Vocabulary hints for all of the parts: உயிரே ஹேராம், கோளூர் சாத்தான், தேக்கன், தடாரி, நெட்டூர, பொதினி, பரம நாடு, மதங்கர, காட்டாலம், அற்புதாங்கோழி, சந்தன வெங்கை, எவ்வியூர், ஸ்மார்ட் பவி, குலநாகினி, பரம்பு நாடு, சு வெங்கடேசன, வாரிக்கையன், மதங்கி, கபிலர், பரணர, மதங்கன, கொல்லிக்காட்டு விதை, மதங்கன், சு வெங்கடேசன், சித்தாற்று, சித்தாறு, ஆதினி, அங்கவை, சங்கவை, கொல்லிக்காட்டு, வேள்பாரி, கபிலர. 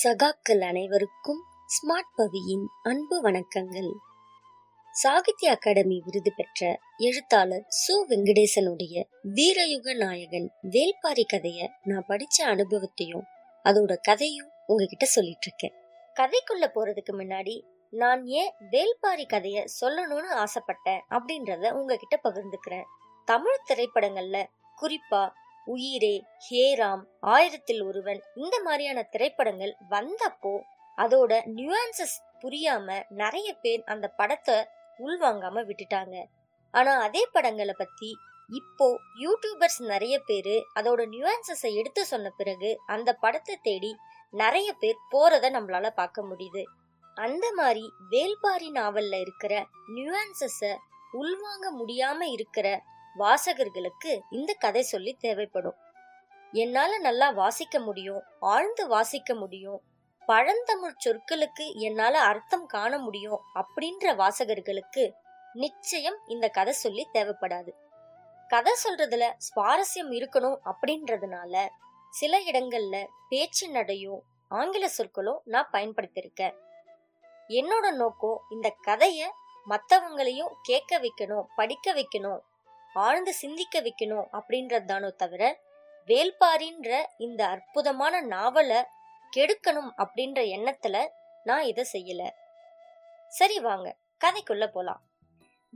சகாக்கள் அனைவருக்கும் ஸ்மார்ட் பவியின் அன்பு வணக்கங்கள். சாகித்ய அகாடமி விருது பெற்ற எழுத்தாளர் சு வெங்கடேசனுடைய வீரயுக நாயகன் வேள்பாரி கதைய நான் படிச்ச அனுபவத்தையும் அதோட கதையும் உங்ககிட்ட சொல்லிட்டு இருக்கேன். கதைக்குள்ள போறதுக்கு முன்னாடி நான் ஏன் வேள்பாரி கதைய சொல்லணும்னு ஆசைப்பட்டேன் அப்படின்றத உங்ககிட்ட பகிர்ந்துக்கிறேன். தமிழ் திரைப்படங்கள்ல குறிப்பா உயிரே, ஹேராம், 1001 இந்த மாதிரியான திரைப்படங்கள் வந்தப்போ அதோட நியூஆன்சஸ் புரியாம நிறைய பேர் அந்த படத்தை உள்வாங்காம விட்டுட்டாங்க. ஆனா அதே படங்களை பத்தி இப்போ யூடியூபர்ஸ் நிறைய பேரு அதோட நியூஆன்சஸை எடுத்து சொன்ன பிறகு அந்த படத்தை தேடி நிறைய பேர் போறத நம்மளால பார்க்க முடியுது. அந்த மாதிரி வேள்பாரி நாவல்ல இருக்கிற நியூஆன்சஸை உள்வாங்க முடியாம இருக்கிற வாசகர்களுக்கு இந்த கதை சொல்லி தேவைப்படும். என்னால நல்லா வாசிக்க முடியும், ஆழ்ந்து வாசிக்க முடியும், பழந்தமிழ் சொற்களுக்கு என்னால அர்த்தம் காண முடியும் அப்படின்ற வாசகர்களுக்கு நிச்சயம் இந்த கதை சொல்லி தேவைப்படாது. கதை சொல்றதுல சுவாரஸ்யம் இருக்கணும் அப்படின்றதுனால சில இடங்கள்ல பேச்சு நடையும் ஆங்கில சொற்களும் நான் பயன்படுத்தியிருக்கேன். என்னோட நோக்கம் இந்த கதைய மற்றவங்களையும் கேட்க வைக்கணும், படிக்க வைக்கணும், ஆழ்ந்து சிந்திக்க வைக்கணும் அப்படின்றதுதானோ தவிர வேள்பாரின்ற இந்த அற்புதமான நாவலை கெடுக்கணும் அப்படின்ற எண்ணத்துல நான் இதை செய்யல. சரி, வாங்க கதைக்குள்ள போலாம்.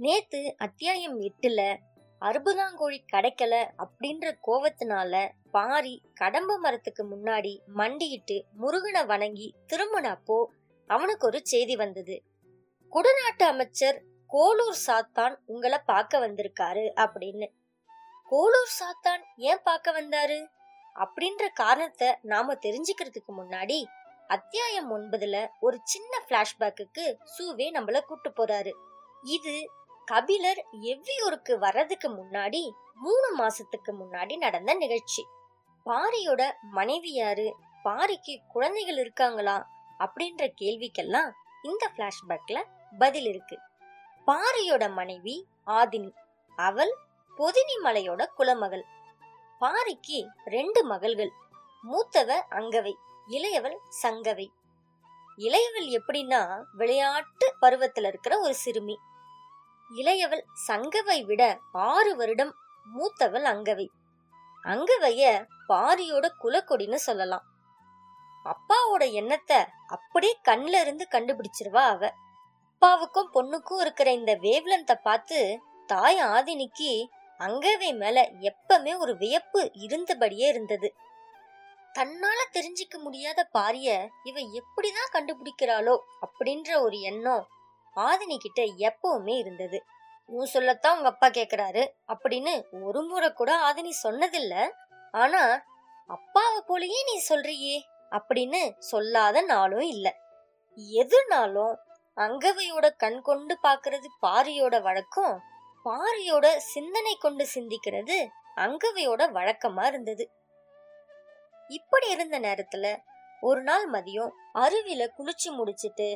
நேத்து அத்தியாயம் 8ல அற்புதாங்கோழி கிடைக்கல அப்படின்ற கோவத்தினால பாரி கடம்ப மரத்துக்கு முன்னாடி மண்டியிட்டு முருகனை வணங்கி திரும்பினப்போ அவனுக்கு ஒரு செய்தி வந்தது. குடநாட்டு அமைச்சர் கோளூர் சாத்தான் உங்களை பார்க்க வந்திருக்காரு அப்படின்னு. கோளூர் சாத்தான் ஏன் பார்க்க வந்தாரு அப்படின்ற காரணத்தை நாம தெரிஞ்சுக்கிறதுக்கு முன்னாடி அத்தியாயம் 9ல ஒரு சின்ன பிளாஷ்பேக்கு சூவே நம்மள கூட்டு போறாரு. இது கபிலர் எவ்வியூருக்கு வர்றதுக்கு முன்னாடி 3 மாசத்துக்கு முன்னாடி நடந்த நிகழ்ச்சி. பாரியோட மனைவியாரு, பாரிக்கு குழந்தைகள் இருக்காங்களா அப்படின்ற கேள்விக்கெல்லாம் இந்த பிளாஷ்பேக்ல பதில் இருக்கு. பாரியோட மனைவி ஆதினி, அவள் பொதினி மலையோட குலமகள். பாரிக்கு 2 மகள்கள், மூத்தவ அங்கவை, இளையவள் சங்கவை. இளையவள் எப்படின்னா விளையாட்டு பருவத்துல இருக்கிற ஒரு சிறுமி. இளையவள் சங்கவை விட 6 வருடம் மூத்தவள் அங்கவை. அங்கவைய பாரியோட குலக்கொடின்னு சொல்லலாம். அப்பாவோட எண்ணத்தை அப்படியே கண்ல இருந்து கண்டுபிடிச்சிருவா அவ. அப்பாவுக்கும் பொண்ணுக்கும் இருக்கிற இந்த வேவ்லென்த்தை பார்த்து தாய் ஆதினிக்கு அங்கவை மேல எப்பவுமே ஒரு வியப்பு இருந்தபடியே இருந்தது. தன்னால தெரிஞ்சிக்க முடியாத பாரிய இவ எப்படிதான் கண்டுபிடிக்கிறாளோ அப்படின்ற ஒரு எண்ணம் ஆதினி கிட்ட எப்பவுமே இருந்தது. உன் சொல்லத்தான் உங்க அப்பா கேக்குறாரு அப்படின்னு ஒரு முறை கூட ஆதினி சொன்னதில்ல. ஆனா அப்பாவை போலயே நீ சொல்றியே அப்படின்னு சொல்லாத நாளும் இல்ல. எதுனாலும் அங்கவையோட கண் கொண்டு பாக்குறது பாரியோட வழக்கம், பாரியோட சிந்தனை கொண்டு சிந்திக்கிறது அங்கவையோட வழக்கமா இருந்தது. இப்படி இருந்த நேரத்துல ஒரு நாள் மதியம் அருவில குளிச்சு முடிச்சிட்டு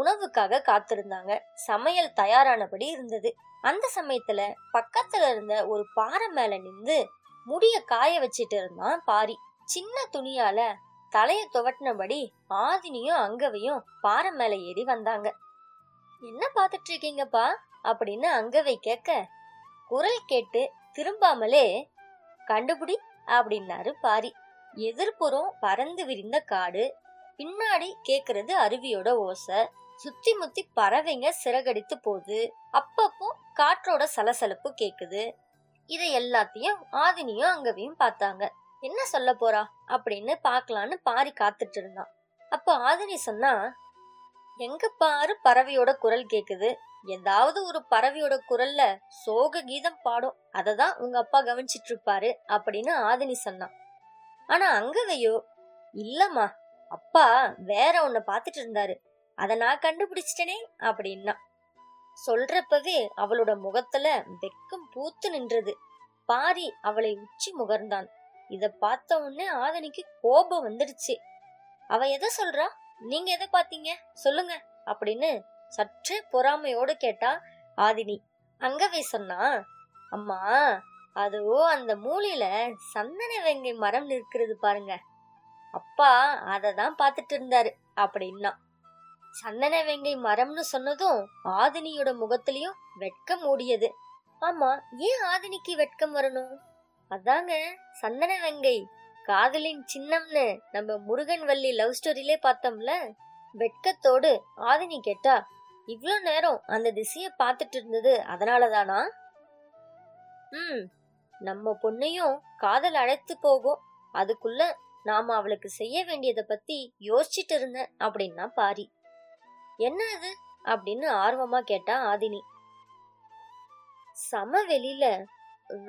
உணவுக்காக காத்திருந்தாங்க. சமையல் தயாரானபடி இருந்தது. அந்த சமயத்துல பக்கத்துல இருந்த ஒரு பாறை மேல நின்று முடிய காய வச்சிட்டு இருந்தான் பாரி. சின்ன துணியால தலைய துவட்டினபடி ஆதினியும் அங்கவையும் பாறை மேல ஏறி வந்தாங்க. என்ன பாத்துட்டு இருக்கீங்கப்பா அப்படின்னு அங்கவை கேட்க, குரல் கேட்டு திரும்பாமலே கண்டுபிடி அப்படின்னாரு பாரி. எதிர்புறம் பறந்து விரிந்த காடு, பின்னாடி கேக்குறது அருவியோட ஓசை, சுத்தி முத்தி பறவைங்க சிறகடித்து போகுது, அப்பப்போ காற்றோட சலசலப்பு கேக்குது. இதை எல்லாத்தையும் ஆதினியும் அங்கவையும் பார்த்தாங்க. என்ன சொல்ல போறா அப்படின்னு பாக்கலான்னு பாரி காத்துட்டு இருந்தான். அப்ப ஆதினி சொன்னா, எங்க பாரு பறவையோட குரல் கேக்குது, ஏதாவது ஒரு பறவையோட குரல்ல சோக கீதம் பாடும், அததான் உங்க அப்பா கவனிச்சிட்டு இருப்பாரு அப்படின்னு ஆதினி சொன்னான். ஆனா அங்கவையோ, இல்லம்மா அப்பா வேற ஒண்ண பாத்துட்டு இருந்தாரு, அத நான் கண்டுபிடிச்சிட்டேனே அப்படின்னா. சொல்றப்பவே அவளோட முகத்துல வெக்கம் பூத்து நின்றது. பாரி அவளை உச்சி முகர்ந்தான். இத பார்த்த உடனே ஆதினிக்கு கோபம் வந்துடுச்சு. அவ எதை சொல்றா, நீங்க எதை பாத்தீங்க சொல்லுங்க அப்படின்னு சற்றே பொறாமையோடு கேட்டா ஆதினி. அங்கவை சொன்னா, அம்மா அதோ அந்த மூலையில சந்தன வெங்கை மரம் நிற்கிறது பாருங்க, அப்பா அதை தான் பார்த்துட்டு இருந்தாரு அப்படின்னா. சந்தன வெங்கை மரம்னு சொன்னதும் ஆதினியோட முகத்திலயும் வெட்கம் ஓடியது. ஆமா, ஏன் ஆதினிக்கு வெட்கம் வரணும்? அதாங்க சந்தன வெங்கை காதலின் சின்னம்னு நம்ம முருகன் வள்ளி லவ் ஸ்டோரியிலே பார்த்தோம்ல. வெட்கத்தோடு ஆதினி கேட்டா, இவ்வளோ நேரம் அந்த திசையை பார்த்துட்டு இருந்தது அதனாலதானா? நம்ம பொண்ணையும் காதல் அழைத்து போகும், அதுக்குள்ள நாம அவளுக்கு செய்ய வேண்டியதை பத்தி யோசிச்சுட்டு இருந்தேன் அப்படின்னா பாரி. என்ன அது அப்படின்னு ஆர்வமா கேட்டா ஆதினி. சமவெளியில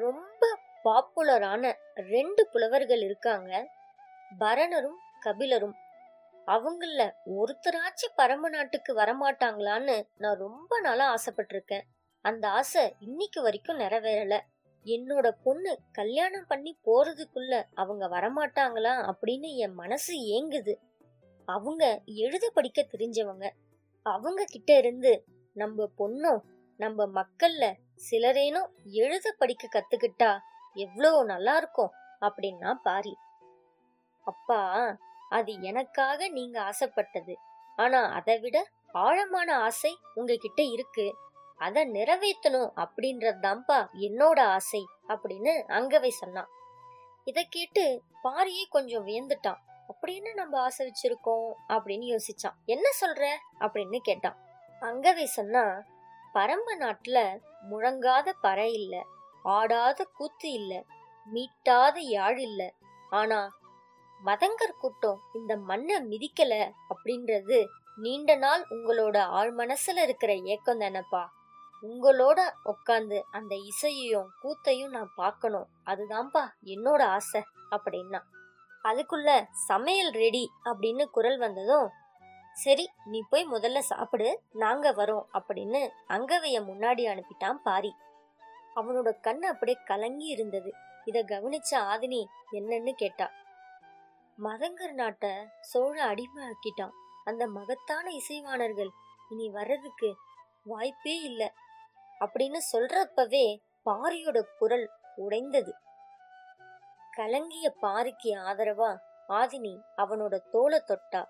ரொம்ப பாப்புலரான ரெண்டு புலவர்கள் இருக்காங்க, பரணரும் கபிலரும். அவங்கள ஒருத்தராச்சு பரம நாட்டுக்கு வரமாட்டாங்களான்னு நான் ரொம்ப நாளா ஆசைப்பட்டிருக்கேன். அந்த ஆசை இன்னைக்கு வரைக்கும் நிறைவேறல. என்னோட பொண்ணு கல்யாணம் பண்ணி போறதுக்குள்ள அவங்க வரமாட்டாங்களா அப்படின்னு என் மனசு ஏங்குது. அவங்க எழுத படிக்க தெரிஞ்சவங்க. அவங்க கிட்ட இருந்து நம்ம பொண்ணும் நம்ம மக்கள்ல சிலரேனும் எழுத படிக்க கத்துக்கிட்டா எவ்வளோ நல்லா இருக்கும் அப்படின்னா பாரி. அப்பா, அது எனக்காக நீங்க ஆசைப்பட்டது, ஆனா அதை விட ஆழமான ஆசை உங்ககிட்ட இருக்கு, அதை நிறைவேற்றணும் அப்படின்றதுதான்ப்பா என்னோட ஆசை அப்படின்னு அங்கவை சொன்னான். இதை கேட்டு பாரியே கொஞ்சம் வியந்துட்டான். அப்படின்னு நம்ம ஆசை வச்சிருக்கோம் அப்படின்னு யோசிச்சான். என்ன சொல்ற அப்படின்னு கேட்டான். அங்கவை சொன்னா, பரம்ப நாட்டுல முழங்காத பறை இல்ல, ஆடாத கூத்து இல்ல, மீட்டாத யாழ் இல்ல, ஆனா மதங்கர் கூட்டம் இந்த மண்ணை மிதிக்கல அப்படின்றது நீண்ட நாள் உங்களோட ஆழ் மனசுல இருக்கிற ஏக்கம் தானப்பா. உங்களோட உட்காந்து அந்த இசையையும் கூத்தையும் நான் பார்க்கணும், அதுதான்ப்பா என்னோட ஆசை அப்படின்னா. அதுக்குள்ள சமையல் ரெடி அப்படின்னு குரல் வந்ததும், சரி நீ போய் முதல்ல சாப்பிடு, நாங்க வரோம் அப்படின்னு அங்கவைய முன்னாடி அனுப்பிட்டான் பாரி. அவனோட கண்ணு அப்படியே கலங்கி இருந்தது. இத கவனிச்ச ஆதினி என்னன்னு கேட்டா. மதங்கர் நாட்டை சோழ அடிமை ஆக்கிட்டான். அந்த மகத்தான இசைவாணர்கள் இனி வர்றதுக்கு வாய்ப்பே இல்லை அப்படின்னு சொல்றப்பவே பாரியோட குரல் உடைந்தது. கலங்கிய பாரிக்கு ஆதரவா ஆதினி அவனோட தோலை தொட்டா.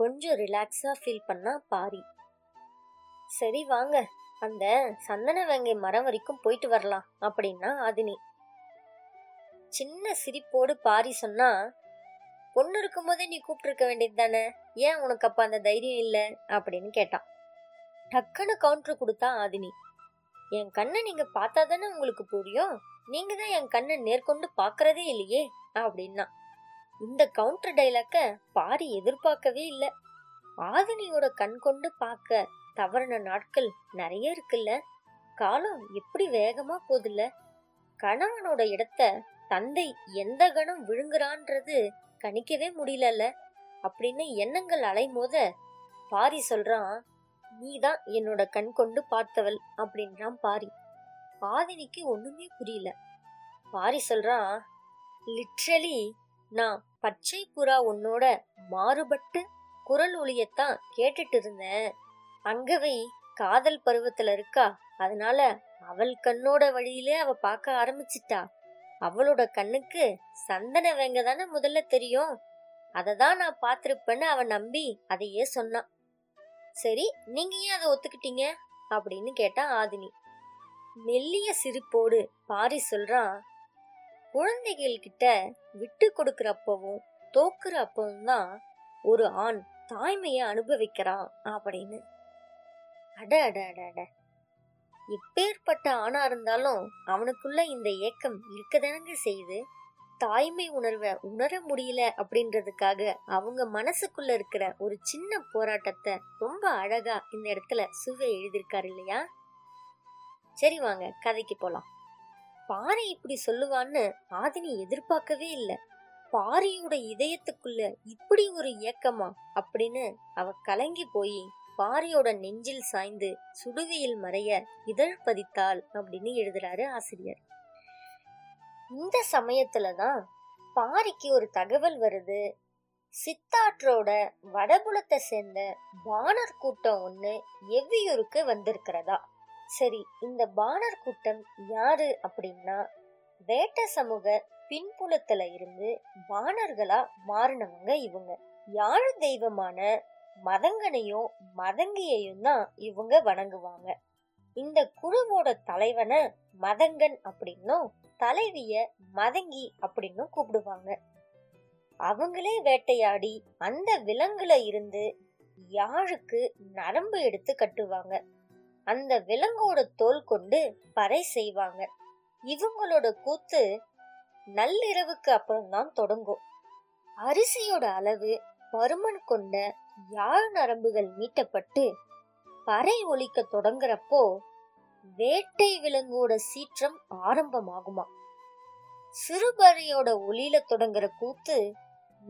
கொஞ்சம் ரிலாக்ஸா ஃபீல் பண்ணா பாரி. சரி வாங்க, அந்த சந்தன வெங்கை மரம் வரைக்கும் போயிட்டு வரலாம் அப்படின்னா ஆதினி. சின்ன சிரிப்போடு பாரி சொன்னா, பொண்ணு இருக்கும் போதே நீ கூப்பிட்டுருக்க வேண்டியது தானே, ஏன் உனக்கு அப்ப அந்த தைரியம் இல்லை அப்படின்னு கேட்டான். டக்குன்னு கவுண்டர் கொடுத்தா ஆதினி. என் கண்ணை நீங்க பார்த்தா தானே உங்களுக்கு புரியும், நீங்க தான் என் கண்ணை நேர்கொண்டு பாக்குறதே இல்லையே அப்படின்னா. இந்த கவுண்டர் டைலாக்க பாரி எதிர்பார்க்கவே இல்லை. ஆதினியோட கண் கொண்டு பார்க்க தவறின நாட்கள் நிறைய இருக்குல்ல. காலம் எப்படி வேகமா போதில்ல. கணவனோட இடத்த தந்தை எந்த கணம் விழுங்குறான்றது கணிக்கவே முடியல அப்படின்னு எண்ணங்கள் அலைமோத பாரி சொல்றான், நீ தான் என்னோட கண் கொண்டு பார்த்தவள் அப்படின்றான் பாரி. ஆதினிக்கு ஒண்ணுமே புரியல. பாரி சொல்றான், லிட்ரலி நான் பச்சை புறா உன்னோட மாறுபட்டு குரல் ஒளியத்தான் கேட்டுட்டு இருந்தேன். அங்கவை காதல் பருவத்துல இருக்கா, அதனால அவள் கண்ணோட வழியிலே அவ பார்க்க ஆரம்பிச்சிட்டா. அவளோட கண்ணுக்கு சந்தன வெங்க தானே முதல்ல தெரியும், அததான் நான் பார்த்திருப்பேன்னு அவ நம்பி அதையே சொன்னான். சரி நீங்க ஏன் அதை ஒத்துக்கிட்டீங்க அப்படின்னு கேட்டா ஆதினி. மெல்லிய சிரிப்போடு பாரி சொல்றான், குழந்தைகள் கிட்ட விட்டு கொடுக்குற அப்பவும் தோக்குற அப்பவும் தான் ஒரு ஆண் தாய்மையை அனுபவிக்கிறான் அப்படின்னு. அட அட அட அட, எப்பேற்பட்ட ஆணா இருந்தாலும் அவனுக்குள்ள இந்த ஏக்கம் இருக்கதானங்க செய்யுது. தாய்மை உணர்வை உணர முடியல அப்படின்றதுக்காக அவங்க மனசுக்குள்ள இருக்கிற ஒரு சின்ன போராட்டத்தை ரொம்ப அழகா இந்த இடத்துல சுவை எழுதியிருக்காரு இல்லையா. சரி வாங்க கதைக்கு போலாம். பாரி இப்படி சொல்லுவான்னு ஆதினி எதிர்பார்க்கவே இல்லை. பாரியோட இதயத்துக்குள்ள இப்படி ஒரு ஏக்கமா அப்படின்னு அவ கலங்கி போய் பாரியோட நெஞ்சில் சாய்ந்து சுடுகையில் மறைய இதழ் பதித்தாள் அப்படின்னு எழுதுறாரு ஆசிரியர். இந்த சமயத்துலதான் பாரிக்கு ஒரு தகவல் வருது. சித்தாற்றோட வடபுலத்தை சேர்ந்த பாணர் கூட்டம் ஒண்ணு எவ்வியூருக்கு வந்திருக்கிறதா. சரி, இந்த பாணர் கூட்டம் யாரு அப்படின்னா வேட்ட சமூக பின்புலத்துல இருந்து வானர்களா மாறினவங்க இவங்க. யாழ் தெய்வமான மதங்கனையும் மதங்கியையும் தான் இவங்க வணங்குவாங்க. இந்த குழுவோட தலைவனை மதங்கன் அப்படின்னும் தலைவிய மதங்கி அப்படின்னும் கூப்பிடுவாங்க. அவங்களே வேட்டையாடி அந்த விலங்குல இருந்து யாழுக்கு நரம்பு எடுத்து கட்டுவாங்க. அந்த விலங்கோட தோல் கொண்டு பறை செய்வாங்க. இவங்களோட கூத்து நள்ளிரவுக்கு அப்புறம்தான் தொடங்கும். அரிசியோட அளவு பருமன் கொண்ட யாழ் நரம்புகள் மீட்டப்பட்டு பறை ஒலிக்க தொடங்குறப்போ வேட்டை விலங்கோட சீற்றம் ஆரம்பமாகுமா. சிறுபறையோட ஒலியில தொடங்குற கூத்து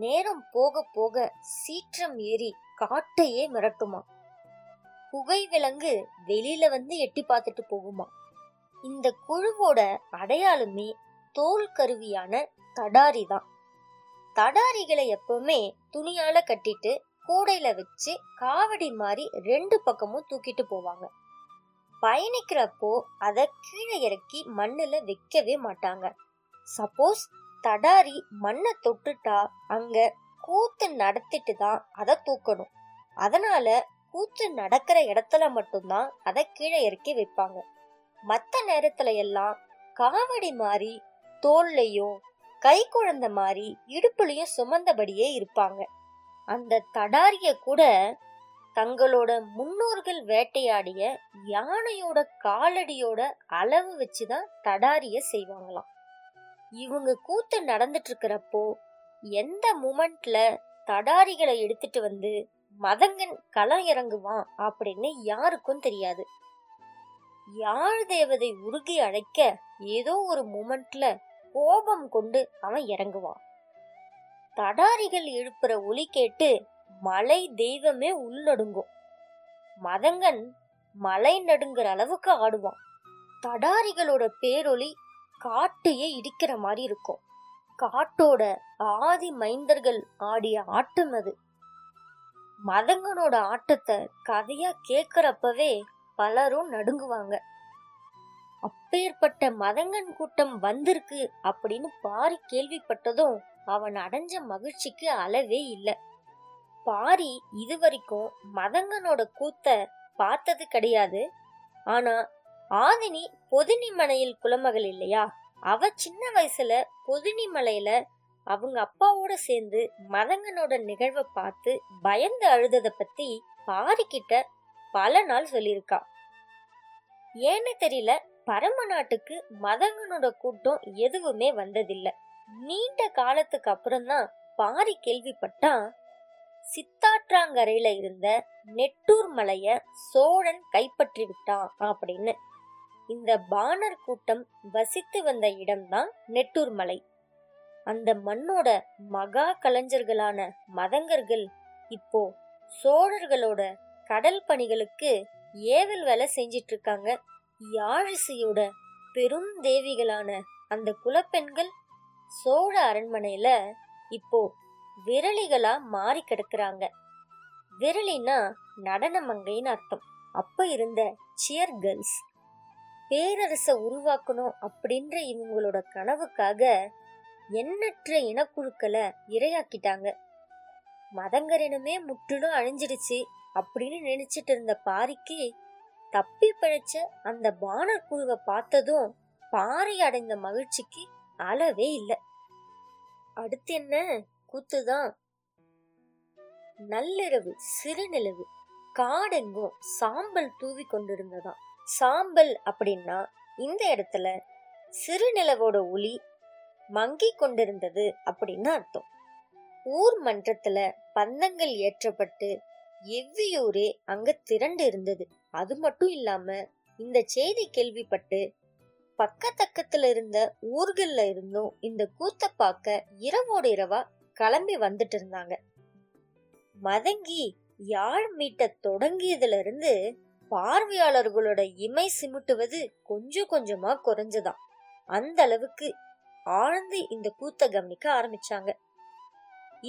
நேரம் போக போக சீற்றம் ஏறி காட்டையே மிரட்டுமா. புகை விலங்கு வெளியில வந்து எட்டி பார்த்துட்டு போகுமா. இந்த குழுவோட அடையாளமே தோல் கருவியான தடாரி தான். தடாரிகளை எப்பவுமே துணியால கட்டிட்டு கூடையில வச்சு காவடி மாதிரி ரெண்டு பக்கமும் தூக்கிட்டு போவாங்க. பயணிக்கிறப்போ அதை கீழே இறக்கி மண்ணுல வைக்கவே மாட்டாங்க. சப்போஸ் தடாரி மண்ணை தொட்டுட்டா அங்க கூத்து நடத்திட்டு தான் அதை தூக்கணும். அதனால கூத்து நடக்கிற இடத்துல மட்டும்தான் அதை கீழே இறக்கி வைப்பாங்க. மற்ற நேரத்துல எல்லாம் காவடி மாதிரி தோல்லையும் கை குழந்தை மாதிரி இடுப்புலையும் சுமந்தபடியே இருப்பாங்க. அந்த தடாரிய கூட தங்களோட முன்னோர்கள் வேட்டையாடிய யானையோட காலடியோட அளவு வச்சுதான் தடாரிய செய்வாங்களாம். இவங்க கூத்து நடந்துட்டு இருக்கிறப்போ எந்த மூமெண்ட்ல தடாரிகளை எடுத்துட்டு வந்து மதங்கன் களம் இறங்குவான் அப்படின்னு யாருக்கும் தெரியாது. யாழ் தேவதை உருகி அழைக்க ஏதோ ஒரு மூமெண்ட்ல கோபம் கொண்டு அவன் இறங்குவான். தடாரிகள் எழுப்புற ஒலி கேட்டு மலை தெய்வமே உள்நடுங்கும். மதங்கன் மலை நடுங்குற அளவுக்கு ஆடுவான். தடாரிகளோட பேரொலி காட்டையே இடிக்கிற மாதிரி இருக்கும். காட்டோட ஆதி மைந்தர்கள் ஆடிய ஆட்டம் அது. மதங்கனோட ஆட்டத்தை கதையா கேட்கறப்பவே பலரும் நடுங்குவாங்க. அப்பேற்பட்ட மதங்கன் கூட்டம் வந்திருக்கு அப்படின்னு பாரி கேள்விப்பட்டதும் அவன் அடைஞ்ச மகிழ்ச்சிக்கு அளவே இல்லை. பாரி இதுவரைக்கும் மதங்கனோட கூத்த பார்த்தது கிடையாது. ஆனா ஆதினி பொதினி மலையில் குலமகள் இல்லையா, அவ சின்ன வயசுல பொதினி மலையில அவங்க அப்பாவோட சேர்ந்து மதங்கனோட நிகழ்வை பார்த்து பயந்து அழுததை பத்தி பாரிக்கிட்ட பல நாள் சொல்லியிருக்கா. ஏன்னு தெரியல, பரம நாட்டுக்கு மதங்கனோட கூட்டம் எதுவுமே வந்ததில்லை. நீண்ட காலத்துக்கு அப்புறம்தான் பாரி கேள்விப்பட்டா சித்தாற்றாங்கரையில இருந்த நெட்டூர் மலைய சோழன் கைப்பற்றி விட்டான் அப்படின்னு. இந்த பாணர் கூட்டம் வசித்து வந்த இடம்தான் நெட்டூர் மலை. அந்த மண்ணோட மகா கலைஞர்களான மதங்கர்கள் இப்போ சோழர்களோட கடல் பணிகளுக்கு ஏவல் வேலை செஞ்சிட்டு இருக்காங்க. யாழிசையோட பெரும் தேவிகளான அந்த குலப்பெண்கள் சோழ அரண்மனையில இப்போ விரலிகளா மாறி கிடக்குறாங்க. விரலினா நடனமங்கைன்னு அர்த்தம். அப்ப இருந்த சியர் கேர்ள்ஸ் பேரரசை உருவாக்கணும் அப்படின்ற இவங்களோட கனவுக்காக எண்ணற்ற இனக்குழுக்களை இரையாக்கிட்டாங்க. மதங்கரினமே முற்றிலும் அழிஞ்சிடுச்சு அப்படின்னு நினைச்சிட்டு இருந்த பாரிக்கு தப்பி பிழைச்ச அந்த பாணர் குழுவை பார்த்ததும் பாரி அடைந்த மகிழ்ச்சிக்கு அளவே இல்லை. அடுத்து என்ன கூத்துதான். நள்ளிரவு சிறுநிலவு. காடெங்கும் சாம்பல் தூவி கொண்டிருந்ததாம். சாம்பல் அப்படின்னா இந்த இடத்துல சிறுநிலவோட ஒளி மங்கி கொண்டிருந்தது அப்படின்னு அர்த்தம். ஊர் மன்றத்துல பந்தங்கள் ஏற்றப்பட்டு எவ்வியூரே அங்க திரண்டு இருந்தது. அது மட்டும் இல்லாம இந்த செய்தி கேள்விப்பட்டு பக்கத்துல இருந்த ஊர்கள்ல இருந்தும் இந்த கூத்த பார்க்க இரவோடு இரவா கிளம்பி வந்துட்டு இருந்தாங்க. மதங்கி யாழ் மீட்ட தொடங்கியதுல இருந்து பார்வையாளர்களோட இமை சிமிட்டுவது கொஞ்சம் கொஞ்சமா குறைஞ்சதான். அந்த அளவுக்கு ஆழ்ந்து இந்த கூத்த கவனிக்க ஆரம்பிச்சாங்க.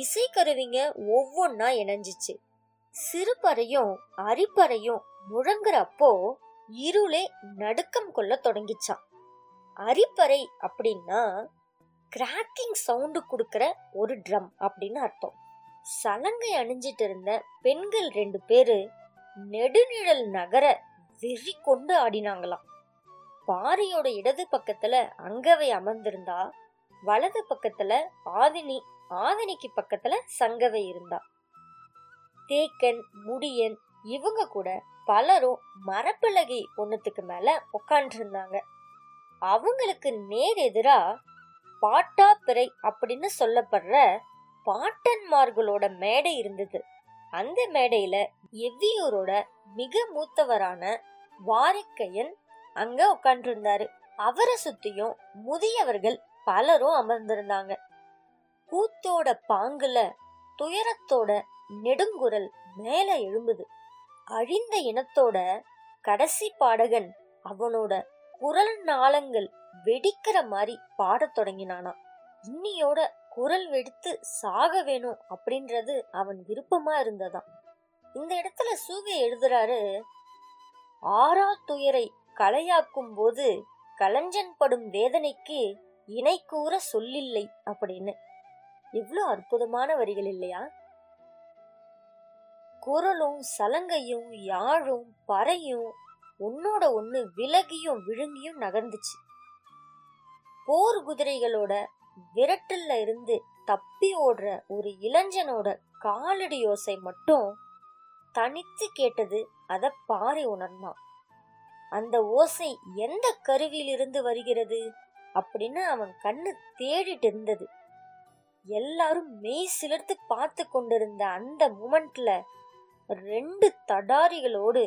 இசைக்கருவிங்க ஒவ்வொன்னா இணைஞ்சிச்சு. சிறுபறையும் அரிப்பறையும் முழங்குறப்போ இருளே நடுக்கம் கொள்ள தொடங்கிச்சான். அரிப்பறை அப்படின்னா கிராக்கிங் சவுண்டு கொடுக்குற ஒரு ட்ரம் அப்படின்னு அர்த்தம். சலங்கை அணிஞ்சிட்டு இருந்த பெண்கள் ரெண்டு பேரு நெடுநிழல் நகர வெறி கொண்டு ஆடினாங்களாம். பாரியோட இடது பக்கத்துல அங்கவை அமர்ந்திருந்தா, வலது பக்கத்துல ஆதினி, ஆதினிக்கு பக்கத்துல சங்கவை இருந்தா. தேக்கன், முடியன் இவங்க கூட பலரும் மரப்பலகை ஒண்ணுத்துக்கு மேல உட்காண்டிருந்தாங்க. அவங்களுக்கு நேர் எதிரா பாட்டா பிறை அப்படின்னு சொல்லப்படுற பாட்டன்மார்களோட மேடை இருந்தது. அந்த மேடையில எவ்வியூரோட மிக மூத்தவரான வாரிக்கையன் அங்க உட்காண்டிருந்தாரு. அவரை சுத்தியும் முதியவர்கள் பலரும் அமர்ந்திருந்தாங்க. கூத்தோட பாங்குல துயரத்தோட நெடுங்குரல் மேல எழும்புது. அழிந்த இனத்தோட கடைசி பாடகன் அவனோட குரல் நாளங்கள் வெடிக்கிற மாதிரி பாடத் தொடங்கினானா. இன்னியோட குரல் வெடித்து சாக வேணும் அப்படின்றது அவன் விருப்பமா இருந்ததான். இந்த இடத்துல சூவே எழுதுறாரு, ஆறா துயரை கலையாக்கும் போது கலஞ்சன் படும் வேதனைக்கு இணை கூற சொல்லில்லை அப்படின்னு. எவ்வளோ அற்புதமான வரிகள் இல்லையா? குரலும் சலங்கையும் யாழும் பறையும் ஒன்னோட ஒன்று விலகியும் விழுங்கியும் நகர்ந்துச்சு. போர் குதிரைகளோட விரட்டல்ல இருந்து தப்பி ஓடுற ஒரு இளைஞனோட காலடி யோசை மட்டும் தனித்து கேட்டது. அதை பாரி உணர்ந்தான். அந்த ஓசை எந்த கருவியிலிருந்து வருகிறது அப்படின்னு அவன் கண்ணு தேடிட்டு இருந்தது. எல்லாரும் மெய் சிலிர்த்து பார்த்து கொண்டிருந்த அந்த மூமெண்ட்ல ரெண்டு தடாரிகளோடு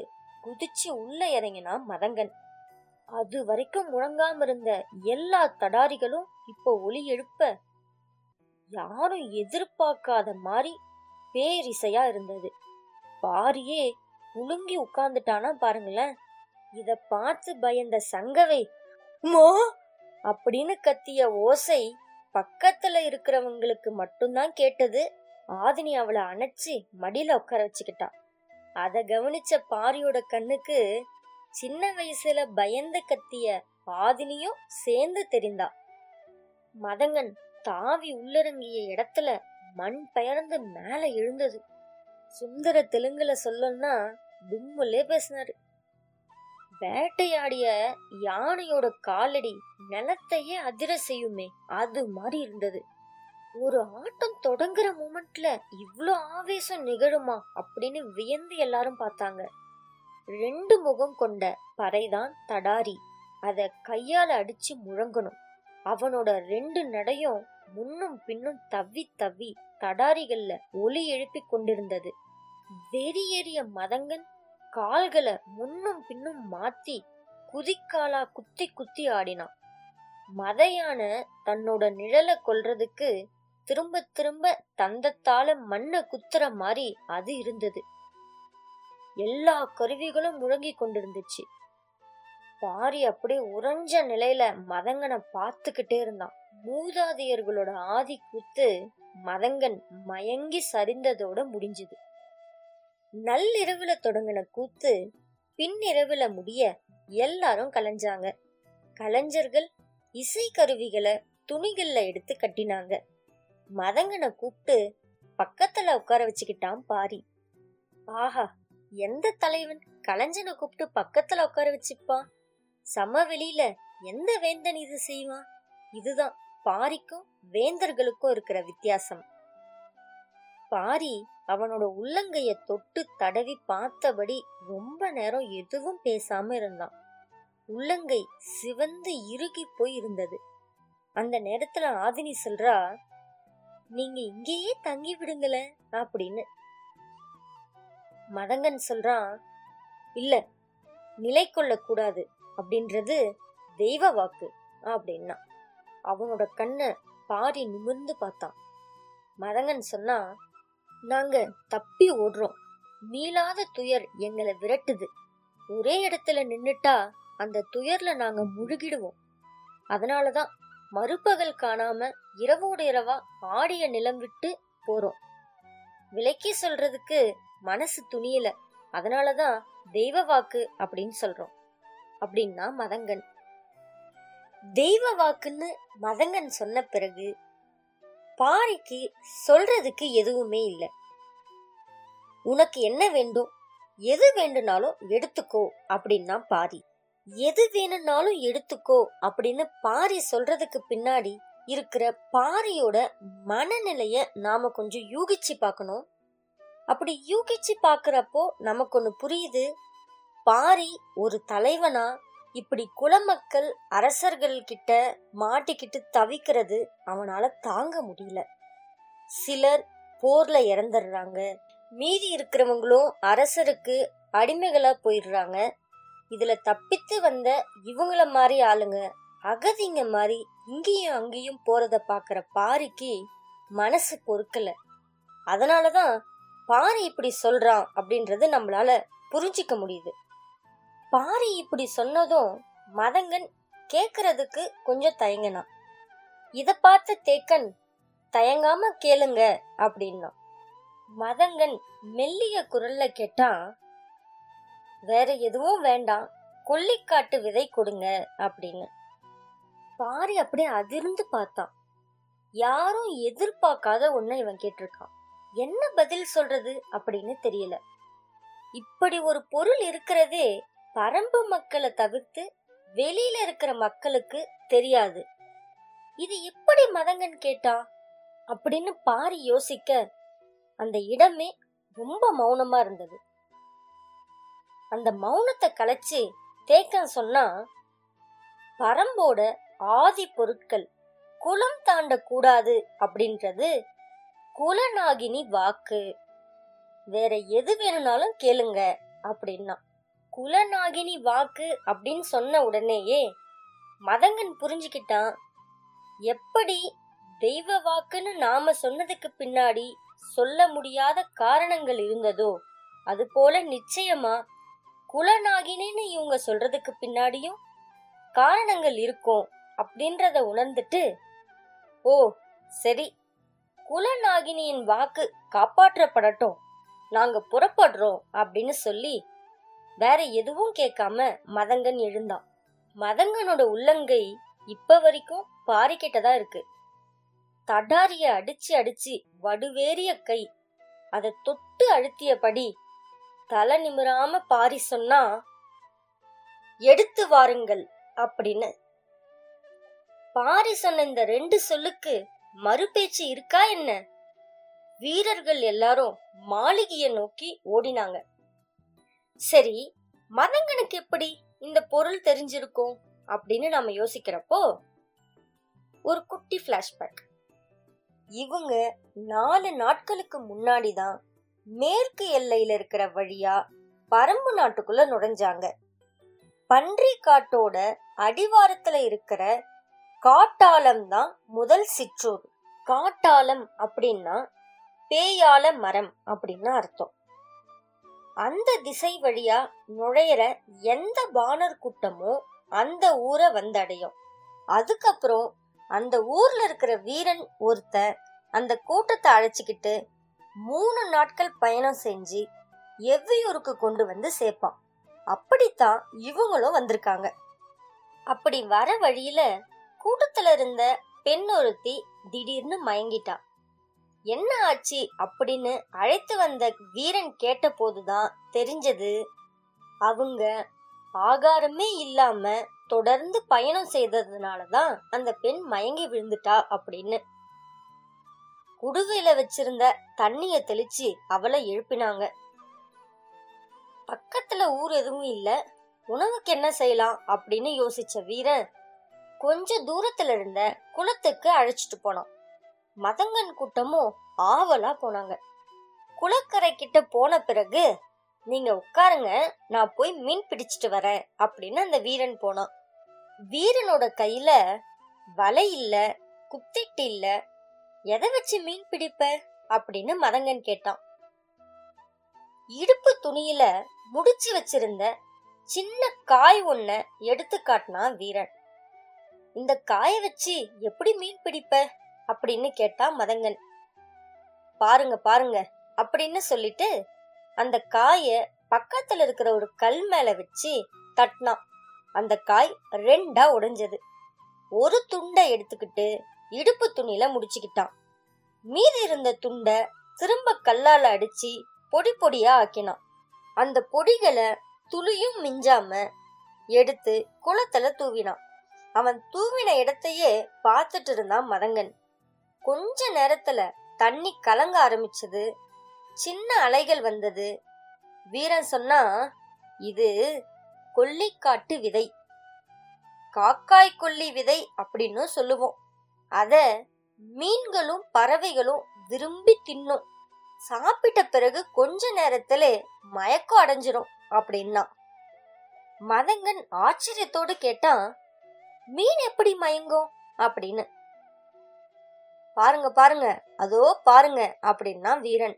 குதிச்சு உள்ள இறங்கினா மதங்கன். அது வரைக்கும் முழங்காம இருந்த எல்லா தடாரிகளும் இப்போ ஒலி எழுப்ப யாரும் எதிர்பார்க்காத மாதிரி பேரிசையா இருந்தது. பாரியே உளுங்கி உட்கார்ந்துட்டானா பாருங்களேன். இத பார்த்து பயந்த சங்கவை மோ அப்படின்னு கத்திய ஓசை பக்கத்துல இருக்கிறவங்களுக்கு மட்டும்தான் கேட்டது. ஆதினி அவளை அணைச்சு மடியில உட்கார வச்சுக்கிட்டா. அதை கவனிச்ச பாரியோட கண்ணுக்கு சின்ன வயசுல பயந்து கத்திய ஆதினியும் சேர்ந்து தெரிந்தா. மதங்கன் தாவி உள்ளிறங்கிய இடத்துல மண் பெயர்ந்து மேல எழுந்தது. சுந்தர தெலுங்குல சொல்லன்னா தும்முலே பேசினாரு. வேட்டையாடிய யானையோட காலடி நிலத்தையே அதிர செய்யுமே, அது மாதிரி இருந்தது. ஒரு ஆட்டம் தொடங்குற மூமெண்ட்ல இவ்வளோ ஆவேசம் நிகழுமா அப்படின்னு வியந்து எல்லாரும் பார்த்தாங்க. ரெண்டு முகம் கொண்ட பறைதான் தடாரி. அதை கையால அடிச்சு முழங்கணும். அவனோட ரெண்டு நடையும் முன்னும் பின்னும் தவ்வி தவ்வி தடாரிகள்ல ஒலி எழுப்பி கொண்டிருந்தது. வெறியேறிய மதங்கன் கால்களை முன்னும் பின்னும் மாத்தி குதிக்காலா குத்தி குத்தி ஆடினான். மதையான தன்னோட நிழலை கொல்றதுக்கு திரும்ப திரும்ப தந்தத்தால மண்ணை குத்துற மாதிரி அது இருந்தது. எல்லா கருவிகளும் முழங்கி கொண்டிருந்துச்சு. பாரி அப்படியே உறைஞ்ச நிலையில மதங்கனை பார்த்துக்கிட்டே இருந்தான். மூதாதையர்களோட ஆதி குத்து மதங்கன் மயங்கி சரிந்ததோட முடிஞ்சுது. நள்ளிரவுல தொடங்கின கூத்து பின்னிரவுல முடிய எல்லாரும் கலைஞ்சாங்க. கலைஞர்கள் இசை கருவிகளை துணிகள்ல எடுத்து கட்டினாங்க. மதங்கனை கூப்பிட்டு பக்கத்துல உட்கார வச்சுக்கிட்டான் பாரி. ஆஹா, எந்த தலைவன் கலைஞனை கூப்பிட்டு பக்கத்துல உட்கார வச்சுப்பான்? சமவெளியில எந்த வேந்தன் இது செய்வான்? இதுதான் பாரிக்கும் வேந்தர்களுக்கும் இருக்கிற வித்தியாசம். பாரி அவனோட உள்ளங்கைய தொட்டு தடவி பார்த்தபடி ரொம்ப நேரம் எதுவும் பேசாம இருந்தான். உள்ளங்கை சிவந்து இறுகி போய் இருந்தது. அந்த நேரத்துல ஆதினி சொல்றா, நீங்க இங்கேயே தங்கி விடுங்களே அப்படின்னு. மதங்கன் சொல்றான், இல்ல நிலை கொள்ள கூடாது அப்படின்றது தெய்வ வாக்கு அப்படின்னா. அவனோட கண்ணை பாரி நிமிர்ந்து பார்த்தான். மதங்கன் சொன்னா, நாங்க தப்பி ஓடுறோம், மீளாத துயர் எங்களை விரட்டுது. ஒரே இடத்துல நின்னுட்டா அந்த துயர்ல நாங்க முழுகிடுவோம். அதனாலதான் மறுபகல் காணாம இரவோடு இரவா ஆடிய நிலம் விட்டு போறோம். விலைக்கே சொல்றதுக்கு மனசு துணியல, அதனாலதான் தெய்வ வாக்கு அப்படின்னு சொல்றோம் அப்படின்னா மதங்கன். தெய்வ வாக்குன்னு மதங்கன் சொன்ன பிறகு பாரிக்கு சொல்றதுக்கு எதுவுமே இல்லை. உனக்கு என்ன வேண்டும், எது வேண்டுனாலும் எடுத்துக்கோ அப்படின்னா பாரி. எது வேணும்னாலும் எடுத்துக்கோ அப்படின்னு பாரி சொல்றதுக்கு பின்னாடி இருக்கிற பாரியோட மனநிலைய நாம கொஞ்சம் யூகிச்சு பார்க்கணும். அப்படி யூகிச்சு பார்க்கறப்போ நமக்கு ஒன்று புரியுது. பாரி ஒரு தலைவனா இப்படி குலமக்கள் அரசர்கள் கிட்ட மாட்டிக்கிட்டு தவிக்கிறது அவனால தாங்க முடியல. சிலர் போர்ல இறந்துடுறாங்க, மீதி இருக்கிறவங்களும் அரசருக்கு அடிமைகளா போயிடுறாங்க. இதுல தப்பித்து வந்த இவங்கள மாதிரி ஆளுங்க அகதிங்க மாதிரி இங்கேயும் அங்கேயும் போறத பாக்குற பாரிக்கு மனசு பொறுக்கல. அதனாலதான் பாரி இப்படி சொல்றான் அப்படின்றது நம்மளால புரிஞ்சிக்க முடியுது. பாரி இப்படி சொன்னதும் மதங்கன் கேட்கறதுக்கு கொஞ்சம் தயங்கினான். இதை பார்த்த தேக்கன் தயங்காம கேளுங்க அப்படின்னா மதங்கன் மெல்லிய குரல்ல கேட்டா, வேற எதுவும் வேண்டாம், கொல்லிக்காட்டு விதை கொடுங்க அப்படின்னு. பாரி அப்படியே அதிர்ந்து பார்த்தான். யாரும் எதிர்பார்க்காத ஒன்ன இவன் கேட்டிருக்கான். என்ன பதில் சொல்றது அப்படின்னு தெரியல. இப்படி ஒரு பொருள் இருக்கிறதே பரம்பு மக்களை தவிர்த்து வெளியில இருக்கிற மக்களுக்கு தெரியாது. இது எப்படி மதங்கன் கேட்டா அப்படின்னு பாரி யோசிக்க அந்த இடமே ரொம்ப மௌனமா இருந்தது. அந்த மௌனத்தை கலைச்சு தேக்கன் சொன்னா, பரம்போட ஆதி பொருட்கள் குலம் தாண்ட கூடாது அப்படின்றது குலநாகினி வாக்கு. வேற எது வேணும்னாலும் கேளுங்க அப்படின்னா. குலநாகினி வாக்கு அப்படின்னு சொன்ன உடனேயே மதங்கன் புரிஞ்சுக்கிட்டான். எப்படி தெய்வ வாக்குன்னு நாம சொன்னதுக்கு பின்னாடி சொல்ல முடியாத காரணங்கள் இருந்ததோ அது போல நிச்சயமா குலநாகினின்னு இவங்க சொல்றதுக்கு பின்னாடியும் காரணங்கள் இருக்கும் அப்படின்றத உணர்ந்துட்டு, ஓ சரி, குலநாகினியின் வாக்கு காப்பாற்றப்படட்டும், நாங்க புறப்படுறோம் அப்படின்னு சொல்லி வேற எதுவும் கேட்காம மதங்கன் எழுந்தான். மதங்கனோட உள்ளங்கை இப்ப வரைக்கும் பாரிக்கிட்டதா இருக்கு. தடாரிய அடிச்சு அடிச்சு வடுவேறிய கை அதை தொட்டு அழுத்தியபடி தலை நிமிராம பாரி சொன்னா, எடுத்து வாருங்கள் அப்படின்னு. பாரி சொன்ன இந்த ரெண்டு சொல்லுக்கு மறுபேச்சு இருக்கா என்ன? வீரர்கள் எல்லாரும் மாளிகையை நோக்கி ஓடினாங்க. சரி, மதங்கனுக்கு எப்படி இந்த பொருள் தெரிஞ்சிருக்கும் அப்படின்னு நாம யோசிக்கிறப்போ ஒரு குட்டி பிளாஷ்பேக். இவங்க 4 நாட்களுக்கு முன்னாடிதான் மேற்கு எல்லையில இருக்கிற வழியா பரம்பு நாட்டுக்குள்ள நுழைஞ்சாங்க. பன்றி காட்டோட அடிவாரத்துல இருக்கிற காட்டாலம் தான் முதல் சிற்றூர். காட்டாலம் அப்படின்னா பேயால மரம் அப்படின்னு அர்த்தம். அந்த திசை வழியா நுழையிற எந்த பானர் கூட்டமும் அந்த ஊரை வந்தடையும். அதுக்கப்புறம் அந்த ஊர்ல இருக்கிற வீரன் ஒருத்த அந்த கூட்டத்தை அழைச்சிக்கிட்டு 3 நாட்கள் பயணம் செஞ்சு எவ்வியூருக்கு கொண்டு வந்து சேர்ப்பான். அப்படித்தான் இவங்களும் வந்திருக்காங்க. அப்படி வர வழியில கூட்டத்துல இருந்த பெண் ஒருத்தி திடீர்னு மயங்கிட்டா. என்ன ஆச்சு அப்படின்னு அழைத்து வந்த வீரன் கேட்ட போதுதான் தெரிஞ்சது, அவங்க ஆகாரமே இல்லாம தொடர்ந்து பயணம் செய்ததுனாலதான் அந்த பெண் மயங்கி விழுந்துட்டா அப்படின்னு. குடுவையில வச்சிருந்த தண்ணிய தெளிச்சு அவளை எழுப்பினாங்க. பக்கத்துல ஊர் எதுவும் இல்ல, உணவுக்கு என்ன செய்யலாம் அப்படின்னு யோசிச்ச வீரன் கொஞ்ச தூரத்துல இருந்த குளத்துக்கு அழைச்சிட்டு போனான். மதங்கன் கூட்டமும் ஆவலா போனாங்க. குளக்கரை கிட்ட போன பிறகு, நீங்க உட்காருங்க, நான் போய் மீன் பிடிச்சிட்டு வரேன் அப்படின்னு அந்த வீரன் போனான். வீரனோட கையில வலை இல்ல, குத்திட்டு இல்ல, எதை வச்சு மீன் பிடிப்ப அப்படின்னு மதங்கன் கேட்டான். இடுப்பு துணியில முடிச்சு வச்சிருந்த சின்ன காய் ஒன்ன எடுத்து காட்டினா வீரன். இந்த காயை வச்சு எப்படி மீன் பிடிப்ப அப்படின்னு கேட்டா மதங்கன். பாருங்க பாருங்க அப்படின்னு சொல்லிட்டு அந்த காய பக்கத்துல இருக்கிற ஒரு கல் மேல வச்சு தட்டினான். அந்த காய் 2ஆ உடைஞ்சது. ஒரு துண்டை எடுத்துக்கிட்டு இடுப்பு துணியில முடிச்சுக்கிட்டான். மீதி இருந்த துண்டை திரும்ப கல்லால அடிச்சு பொடி பொடியா ஆக்கினான். அந்த பொடிகளை துளியும் மிஞ்சாம எடுத்து குளத்துல தூவினான். அவன் தூவின இடத்தையே பார்த்துட்டு இருந்தான் மதங்கன். கொஞ்ச நேரத்துல தண்ணி கலங்க ஆரம்பிச்சது, சின்ன அலைகள் வந்தது. வீரன் சொன்னா, இது கொல்லிக்காட்டு விதை, காக்காய் கொல்லி விதை அப்படின்னு சொல்லுவோம். அத மீன்களும் பறவைகளும் விரும்பி தின்னும். சாப்பிட்ட பிறகு கொஞ்ச நேரத்துல மயக்கம் அடைஞ்சிரும் அப்படின்னா. மதங்கன் ஆச்சரியத்தோடு கேட்டான், மீன் எப்படி மயங்கும் அப்படின்னு. பாருங்க பாருங்க, அதோ பாருங்க அப்படின்னா வீரன்.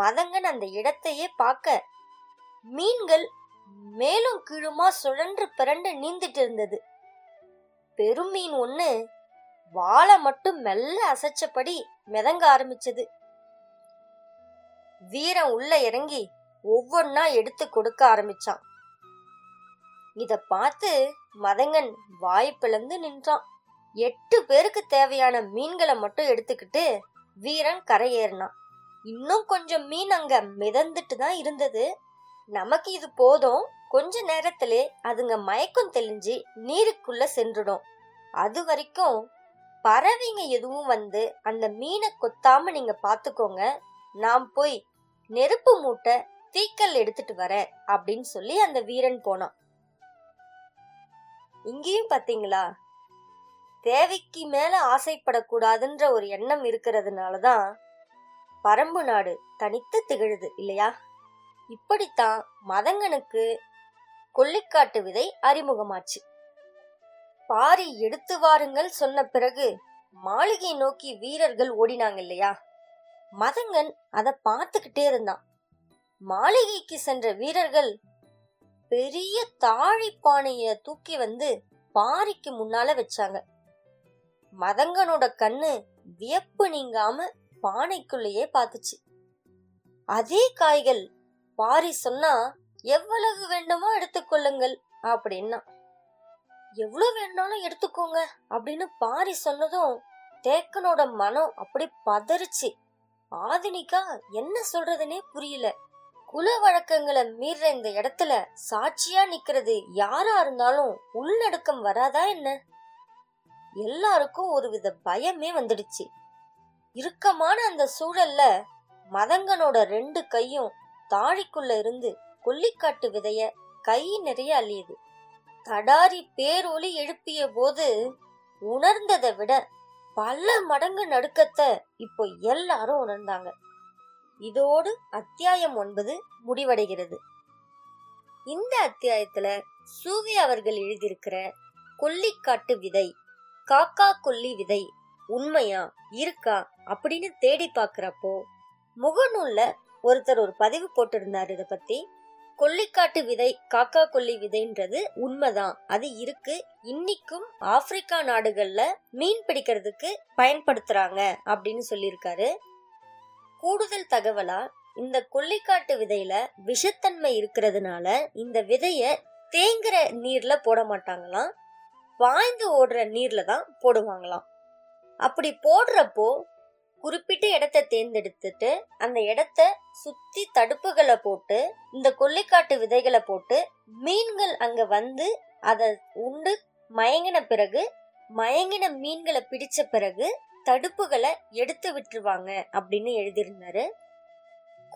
மதங்கன் அந்த இடத்தையே பார்க்க, மீன்கள் மேலும் கீழுமா சுழன்று பிறண்டு நீந்திட்டு இருந்தது. பெருமீன் ஒண்ணு வாழை மட்டும் மெல்ல அசைச்சபடி மிதங்க ஆரம்பிச்சது. வீரன் உள்ள இறங்கி ஒவ்வொன்னா எடுத்து கொடுக்க ஆரம்பிச்சான். இத பார்த்து மதங்கன் வாய் பிளந்து நின்றான். 8 பேருக்கு தேவையான மீன்களை மட்டும் எடுத்துக்கிட்டு வீரன் கரையேறினான். இன்னும் கொஞ்சம் மீன் அங்க மிதந்துட்டு தான் இருந்தது. நமக்கு இது போதும், கொஞ்ச நேரத்திலே அதுங்க மயக்கம் தெளிஞ்சு நீருக்குள்ள சென்றுடும். அது வரைக்கும் பறவைங்க எதுவும் வந்து அந்த மீனை கொத்தாம நீங்க பாத்துக்கோங்க, நான் போய் நெருப்பு மூட்டை தீக்கல் எடுத்துட்டு வரேன் அப்படின்னு சொல்லி அந்த வீரன் போனான். இங்கேயும் பாத்தீங்களா, தேவைக்கு மேல ஆசைப்படக்கூடாதுன்ற ஒரு எண்ணம் இருக்கிறதுனாலதான் பரம்பு நாடு தனித்து திகழுது இல்லையா? இப்படித்தான் மதங்கனுக்கு கொல்லிக்காட்டு விதை அறிமுகமாச்சு. பாரி எடுத்து வாருங்கள் சொன்ன பிறகு மாளிகை நோக்கி வீரர்கள் ஓடினாங்க இல்லையா? மதங்கன் அதை பார்த்துக்கிட்டே இருந்தான். மாளிகைக்கு சென்ற வீரர்கள் பெரிய தாழிப்பானைய தூக்கி வந்து பாரிக்கு முன்னால வச்சாங்க. மதங்கனோட கண்ணு வியப்பு நீங்காம பானைக்குள்ளேயே பார்த்துச்சு. அதே காய்கள் பாரி சொன்னா, எவ்வளவு வேண்டுமோ எடுத்துக்கொள்ளுங்கள் அப்படின்னா. எவ்வளவு வேணாலும் எடுத்துக்கோங்க அப்படின்னு பாரி சொன்னதும் தேக்கனோட மனம் அப்படி பதறிச்சு. ஆதினிக்கா என்ன சொல்றதுன்னே புரியல. குல வழக்கங்களை மீற இந்த இடத்துல சாட்சியா நிக்கிறது யாரா இருந்தாலும் உள்ளடக்கம் வராதா என்ன? எல்லாருக்கும் ஒரு வித பயமே வந்துடுச்சு. இறுக்கமான அந்த சூழல்ல மதங்கனோட 2 கையும் தாழிக்குள்ள இருந்து கொல்லிக்காட்டு விதைய கை நிறைய அழியுது. தடாரி பேரொலி எழுப்பிய போது உணர்ந்ததை விட பல மடங்கு நடுக்கத்தை இப்போ எல்லாரும் உணர்ந்தாங்க. இதோடு அத்தியாயம் 9 முடிவடைகிறது. இந்த அத்தியாயத்துல சூவி அவர்கள் எழுதியிருக்கிற கொல்லிக்காட்டு விதை, காக்கா கொல்லி விதை உண்மையா இருக்கா அப்படின்னு தேடி பாக்குறப்போ முகநூல்ல ஒருத்தர் ஒரு பதிவு போட்டிருந்தார். இதை பத்தி கொல்லிக்காட்டு விதை, காக்கா கொல்லி விதைன்றது உண்மைதான், அது இருக்கு, இன்னைக்கும் ஆப்பிரிக்கா நாடுகள்ல மீன் பிடிக்கிறதுக்கு பயன்படுத்துறாங்க அப்படின்னு சொல்லியிருக்காரு. கூடுதல் தகவலா, இந்த கொல்லிக்காட்டு விதையில விஷத்தன்மை இருக்கிறதுனால இந்த விதைய தேங்குற நீர்ல போட மாட்டாங்களாம், வாய்ந்து ஓடுற நீர்ல தான் போடுவாங்களாம். அப்படி போடுறப்போ குறிப்பிட்ட இடத்தை தேர்ந்தெடுத்துட்டு அந்த இடத்த சுத்தி தடுப்புகளை போட்டு இந்த கொல்லிக்காட்டு விதைகளை போட்டு மீன்கள் அங்க வந்து அதை உண்டு மயங்கின பிறகு, மயங்கின மீன்களை பிடிச்ச பிறகு தடுப்புகளை எடுத்து விட்டுருவாங்க அப்படின்னு எழுதியிருந்தாரு.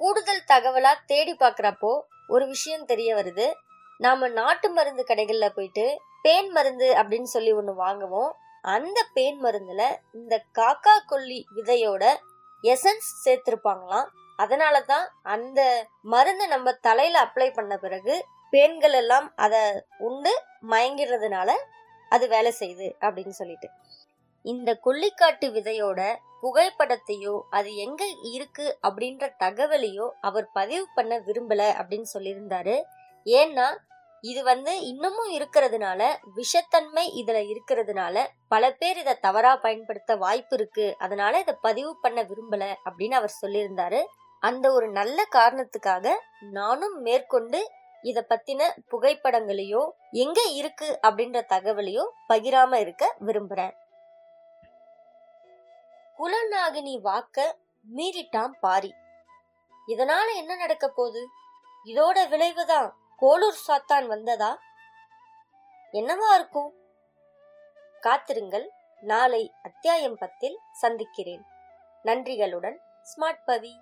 கூடுதல் தகவலா தேடி பார்க்குறப்போ ஒரு விஷயம் தெரிய வருது. நாம நாட்டு மருந்து கடைகள்ல போயிட்டு பேன் மருந்து அப்படின்னு சொல்லி ஒன்று வாங்குவோம். அந்த பேன் மருந்துல இந்த காக்கா கொல்லி விதையோட எசன்ஸ் சேர்த்திருப்பாங்களாம். அதனால தான் அந்த மருந்து நம்ம தலையில அப்ளை பண்ண பிறகு பேன்கள் எல்லாம் அதை உண்டு மயங்கிறதுனால அது வேலை செய்யுது அப்படின்னு சொல்லிட்டு. இந்த கொல்லிக்காட்டு விதையோட புகைப்படத்தையோ அது எங்க இருக்கு அப்படின்ற தகவலையோ அவர் பதிவு பண்ண விரும்பல அப்படின்னு சொல்லியிருந்தாரு. ஏன்னா இது இன்னமும் இருக்கிறதுனால, விஷத்தன்மை இதுல இருக்கிறதுனால பல பேர் இதை தவறா பயன்படுத்த வாய்ப்பு இருக்கு, அதனால இதை பதிவு பண்ண விரும்பல அப்படின்னு அவர் சொல்லியிருந்தாரு. அந்த ஒரு நல்ல காரணத்துக்காக நானும் மேற்கொண்டு இதை பத்தின புகைப்படங்களையோ எங்க இருக்கு அப்படின்ற தகவலையோ பகிராம இருக்க விரும்புறேன். குலநாகினி வாக்க மீறிட்டான் பாரி. இதனால என்ன நடக்க போகுது? இதோட விளைவுதான் கோளூர் சாத்தான் வந்ததா என்னவா இருக்கும்? காத்திருங்கள், நாளை அத்தியாயம் 10இல் சந்திக்கிறேன். நன்றிகளுடன் ஸ்மார்ட் பவி.